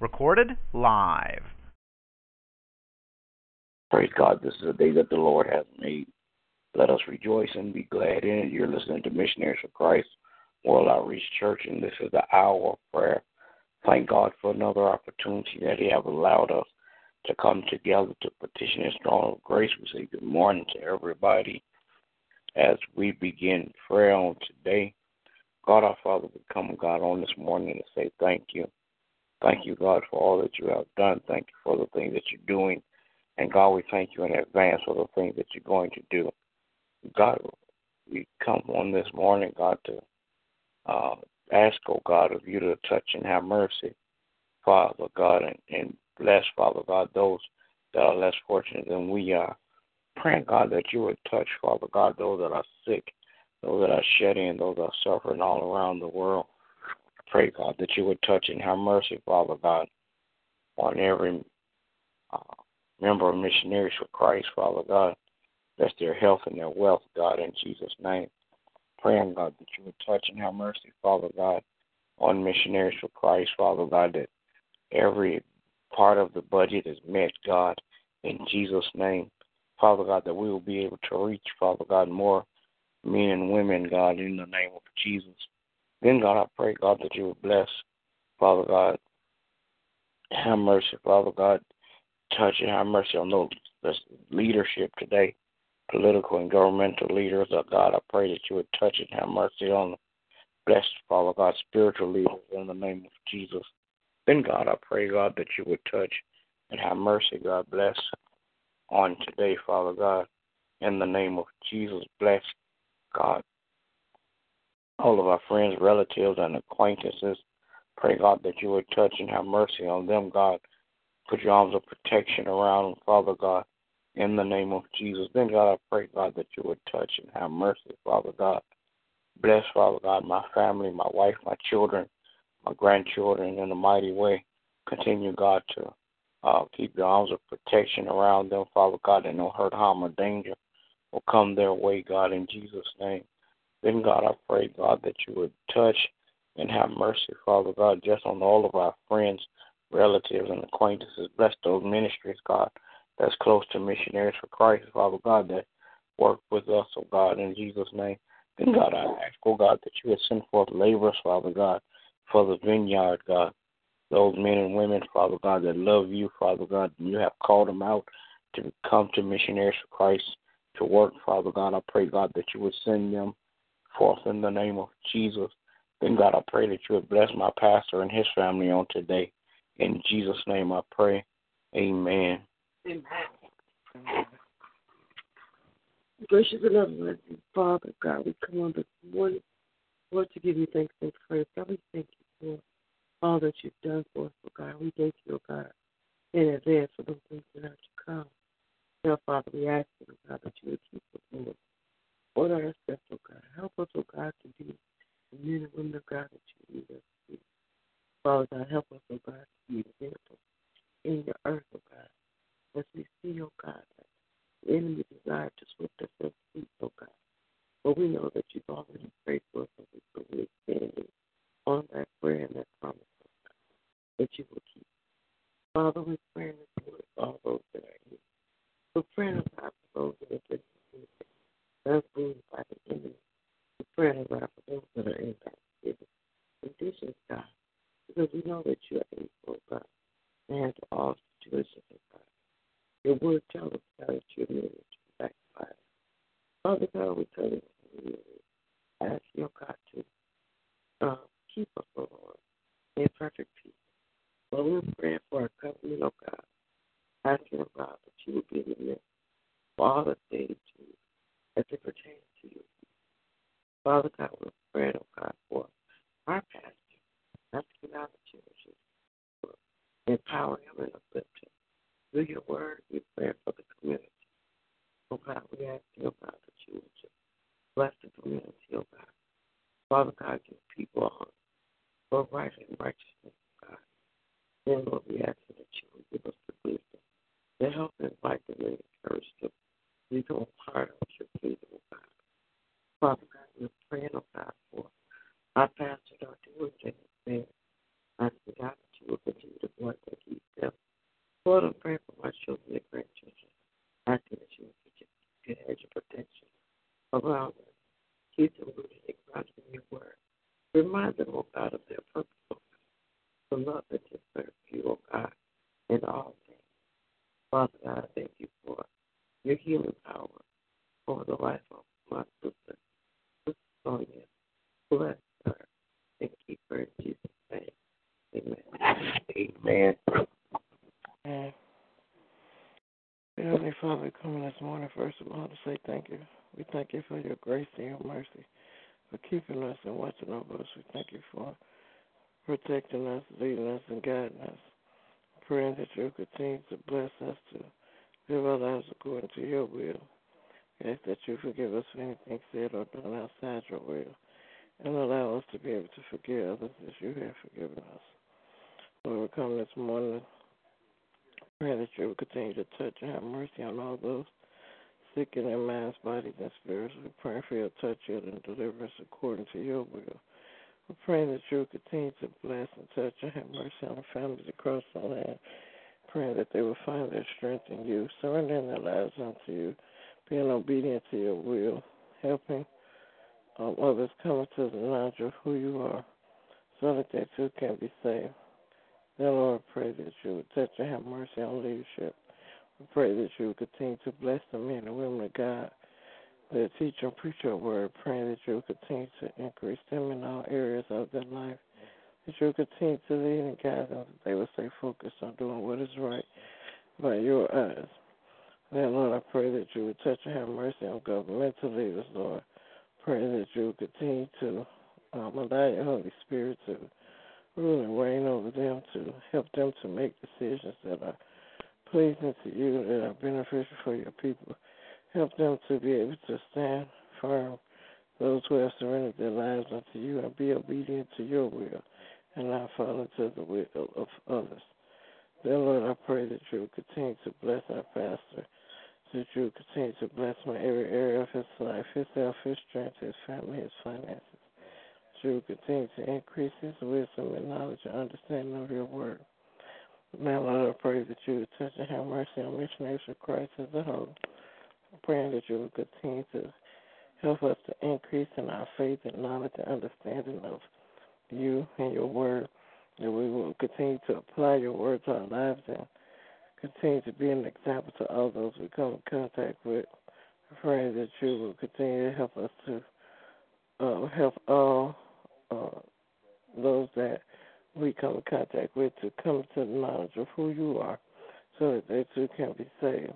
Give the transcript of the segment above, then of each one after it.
Recorded live. Praise God, this is a day that the Lord has made. Let us rejoice and be glad in it. You're listening to Missionaries of Christ, World Outreach Church, and this is the hour of prayer. Thank God for another opportunity that He has allowed us to come together to petition His throne of grace. We say good morning to everybody as we begin prayer on today. God, our Father, we come, God, on this morning to say thank you. Thank you, God, for all that you have done. Thank you for the things that you're doing. And, God, we thank you in advance for the things that you're going to do. God, we come on this morning, God, to ask, oh, God, of you to touch and have mercy, Father, God, and bless, Father, God, those that are less fortunate than we are. Praying, God, that you would touch, Father, God, those that are sick, those that are shed in, those that are suffering all around the world. Pray, God, that you would touch and have mercy, Father God, on every member of Missionaries for Christ, Father God. That's their health and their wealth, God, in Jesus' name. Praying, God, that you would touch and have mercy, Father God, on Missionaries for Christ, Father God, that every part of the budget is met, God, in Jesus' name. Father God, that we will be able to reach, Father God, more men and women, God, in the name of Jesus. Then, God, I pray, God, that you would bless, Father God, have mercy, Father God, touch and have mercy on those leadership today, political and governmental leaders. Oh, God, I pray that you would touch and have mercy on them. Bless, Father God, spiritual leaders in the name of Jesus. Then, God, I pray, God, that you would touch and have mercy, God, bless on today, Father God, in the name of Jesus. Bless, God, all of our friends, relatives, and acquaintances. Pray, God, that you would touch and have mercy on them, God. Put your arms of protection around them, Father God, in the name of Jesus. Then, God, I pray, God, that you would touch and have mercy, Father God. Bless, Father God, my family, my wife, my children, my grandchildren in a mighty way. Continue, God, to keep your arms of protection around them, Father God, that no hurt, harm, or danger will come their way, God, in Jesus' name. Then, God, I pray, God, that you would touch and have mercy, Father God, just on all of our friends, relatives, and acquaintances. Bless those ministries, God, that's close to Missionaries for Christ, Father God, that work with us, oh God, in Jesus' name. Then, God, I ask, oh God, that you would send forth laborers, Father God, for the vineyard, God. Those men and women, Father God, that love you, Father God, and you have called them out to come to Missionaries for Christ to work, Father God. I pray, God, that you would send them forth in the name of Jesus. Then, God, I pray that you would bless my pastor and his family on today. In Jesus' name I pray. Amen. Amen. Gracious and everlasting Father, God, we come on this morning, Lord, to give you thanks and praise. God, we thank you for all that you've done for us, oh God. We thank you, oh God, in advance for those things that are to come. Now, Father, we ask you, oh God, that you would keep us, Lord. Order our steps, oh God. Help us, oh God, to be the men and women of God that you need us to be. Father God, help us, oh God, to be examples in the earth, oh God. As we see, oh God, that the enemy desires to swift us and sleep, oh God. But we know that you've already prayed for us, so we're standing on that prayer and that promise, oh God, that you will keep. Father, we pray this morning for all those that are here. We're praying about those that are here. That's ruled by the enemy. The prayer is for those that are in that conditions, God, because we know that you are able, God, to handle all situations, God. Your word tells us, God, that you're near to the backslide. Father God, we tell you, we ask your God to keep us, Lord, in perfect peace. But we're praying for our government, oh God, asking, oh God, that you would be in the midst for all the things you as it pertains to you. Father God, we're praying, oh God, for our pastor, asking God that you would empower him and uplift him. Through your word, we pray for the community. Oh God, we ask you, oh God, that you would just bless the community, oh God. Father God, give people a heart for right and righteousness, oh God. Then, Lord, we ask you that you would give us the wisdom to help invite them and encourage them. We don't part of your kingdom, oh God. Father God, we're praying, oh God, for our pastor, Dr. Woodson, and I ask God that Remind them, O God, of their purpose, O God, the love that you serve you, O God, in all things. Father God, I thank you for your healing power over the life of my sister, Sister Sonia. Bless her and keep her in Jesus' name. Amen. Amen. Heavenly Father, coming this morning, first of all, to say thank you. We thank you for your grace and your mercy, for keeping us and watching over us. We thank you for protecting us, leading us, and guiding us. Praying that you continue to bless us to live our lives according to your will. We ask that you forgive us for anything said or done outside your will, and allow us to be able to forgive others as you have forgiven us. Lord, we come this morning, pray that you will continue to touch and have mercy on all those sick in their minds, bodies, and spirits. We pray for your touch, healing, and deliverance according to your will. We pray that you will continue to bless and touch and have mercy on the families across the land. Pray that they will find their strength in you, surrendering their lives unto you, being obedient to your will, helping others come to the knowledge of who you are, so that they too can be saved. Then, Lord, I pray that you would touch and have mercy on leadership. We pray that you would continue to bless the men and women of God that teach and preach your word. Praying that you would continue to increase them in all areas of their life. That you would continue to lead and guide them, that they would stay focused on doing what is right by your eyes. Then, Lord, I pray that you would touch and have mercy on governmental leaders, Lord. Pray that you will continue to allow your Holy Spirit to rule and reign over them, to help them to make decisions that are pleasing to you, that are beneficial for your people. Help them to be able to stand firm, those who have surrendered their lives unto you, and be obedient to your will and not fall into the will of others. Then, Lord, I pray that you will continue to bless our pastor, that you continue to bless him in every area of his life, his health, his strength, his family, his finances. That you continue to increase his wisdom and knowledge and understanding of your word. Now, Lord, I pray that you would touch and have mercy on Missionaries of Christ as a whole. I'm praying that you will continue to help us to increase in our faith and knowledge and understanding of you and your word, that we will continue to apply your word to our lives and continue to be an example to all those we come in contact with. I pray that you will continue to help us to help all those that we come in contact with to come to the knowledge of who you are, so that they too can be saved.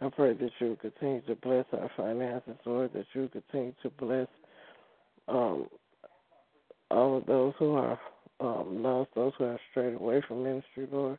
I pray that you will continue to bless our finances, Lord, that you will continue to bless all of those who are lost, those who are strayed away from ministry, Lord,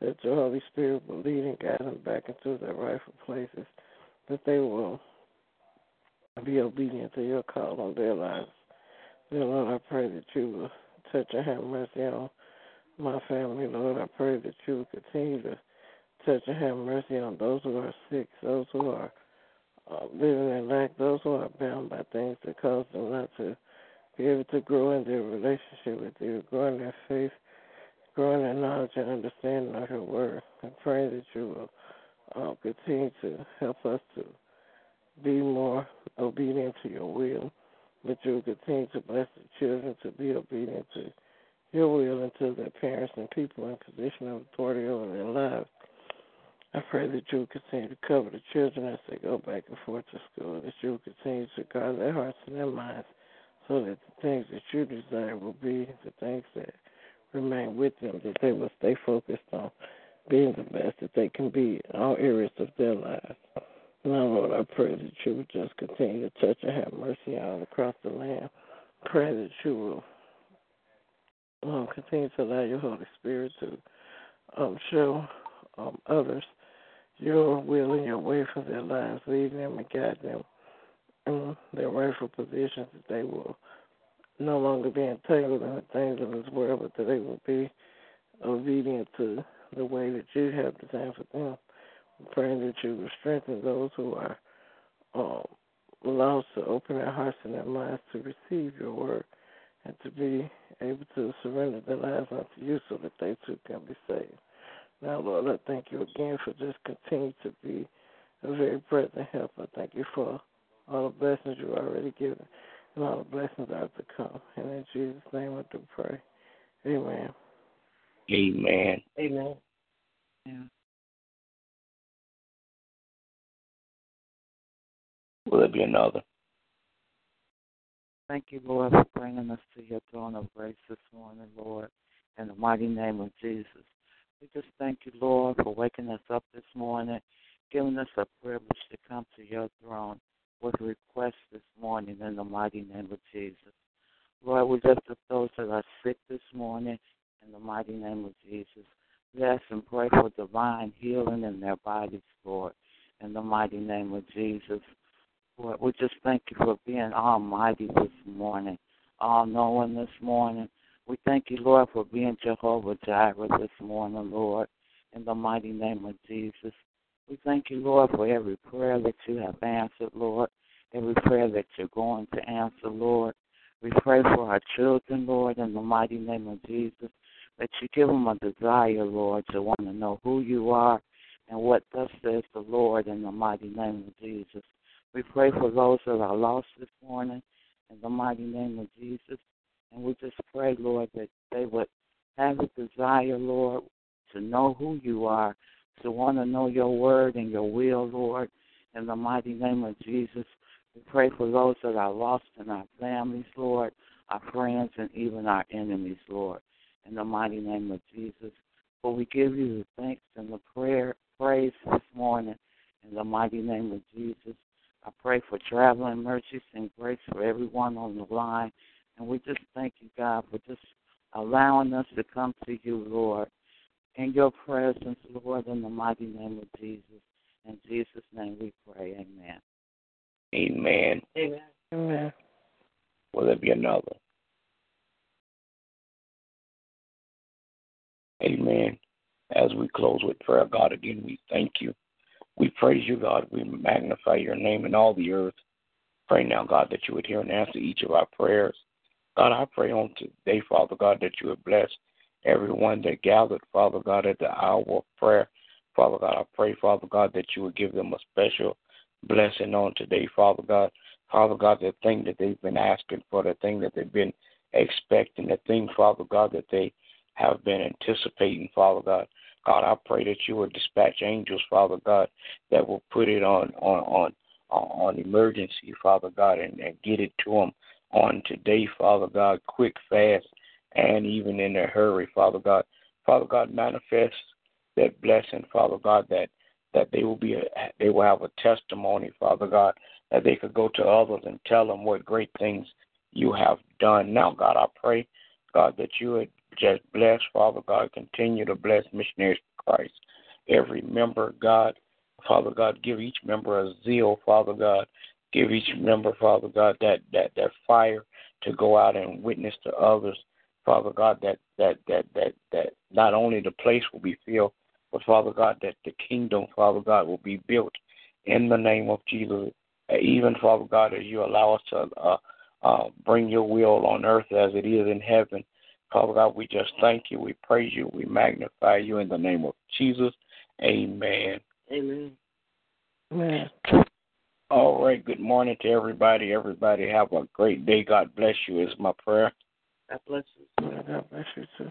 that your Holy Spirit will lead and guide them back into their rightful places, that they will be obedient to your call on their lives. Then, Lord, I pray that you will touch and have mercy on my family, Lord. I pray that you will continue to touch and have mercy on those who are sick, those who are living in lack, those who are bound by things that cause them not to be able to grow in their relationship with you, grow in their faith, growing in knowledge and understanding of your word. I pray that you will continue to help us to be more obedient to your will, that you will continue to bless the children to be obedient to your will and to their parents and people in position of authority over their lives. I pray that you will continue to cover the children as they go back and forth to school, that you will continue to guard their hearts and their minds, so that the things that you desire will be the things that remain with them, that they will stay focused on being the best that they can be in all areas of their lives. Now, Lord, I pray that you would just continue to touch and have mercy all across the land. Pray that you will continue to allow your Holy Spirit to show others your will and your way for their lives, leading them and guiding them in their rightful positions, that they will no longer be entangled in the things of this world, but that they will be obedient to the way that you have designed for them. I'm praying that you will strengthen those who are lost to open their hearts and their minds to receive your word and to be able to surrender their lives unto you, so that they too can be saved. Now, Lord, I thank you again for just continuing to be a very present help. I thank you for all the blessings you already given. and all the blessings are to come. And in Jesus' name I do pray. Amen. Amen. Amen. Yeah. Will there be another? Thank you, Lord, for bringing us to your throne of grace this morning, Lord, in the mighty name of Jesus. We just thank you, Lord, for waking us up this morning, giving us a privilege to come to your throne with requests this morning in the mighty name of Jesus. Lord, we lift up those that are sick this morning in the mighty name of Jesus. We ask and pray for divine healing in their bodies, Lord, in the mighty name of Jesus. Lord, we just thank you for being almighty this morning, all-knowing this morning. We thank you, Lord, for being Jehovah Jireh this morning, Lord, in the mighty name of Jesus. We thank you, Lord, for every prayer that you have answered, Lord, every prayer that you're going to answer, Lord. We pray for our children, Lord, in the mighty name of Jesus, that you give them a desire, Lord, to want to know who you are and what thus says the Lord in the mighty name of Jesus. We pray for those that are lost this morning in the mighty name of Jesus. And we just pray, Lord, that they would have a desire, Lord, to know who you are, to want to know your word and your will, Lord, in the mighty name of Jesus. We pray for those that are lost in our families, Lord, our friends, and even our enemies, Lord, in the mighty name of Jesus. For we give you the thanks and the praise this morning in the mighty name of Jesus. I pray for traveling mercies and grace for everyone on the line. And we just thank you, God, for just allowing us to come to you, Lord, in your presence, Lord, in the mighty name of Jesus. In Jesus' name we pray. Amen. Amen. Amen. Amen. Will there be another? Amen. As we close with prayer, God, again, we thank you. We praise you, God. We magnify your name in all the earth. Pray now, God, that you would hear and answer each of our prayers. God, I pray on today, Father God, that you would bless everyone that gathered, Father God, at the hour of prayer. Father God, I pray, Father God, that you would give them a special blessing on today, Father God. Father God, the thing that they've been asking for, the thing that they've been expecting, the thing, Father God, that they have been anticipating, Father God. God, I pray that you would dispatch angels, Father God, that will put it on emergency, Father God, and get it to them on today, Father God, quick, fast, and even in a hurry, Father God. Father God, manifest that blessing, Father God, that they will have a testimony, Father God, that they could go to others and tell them what great things you have done. Now, God, I pray, God, that you would just bless, Father God, continue to bless Missionaries of Christ. Every member, God, Father God, give each member a zeal, Father God. Give each member, Father God, that fire to go out and witness to others, Father God, that not only the place will be filled, but, Father God, that the kingdom, Father God, will be built in the name of Jesus. Even, Father God, as you allow us to bring your will on earth as it is in heaven, Father God, we just thank you, we praise you, we magnify you in the name of Jesus. Amen. Amen. Amen. All right, good morning to everybody. Everybody have a great day. God bless you is my prayer. God bless you. God bless you, too.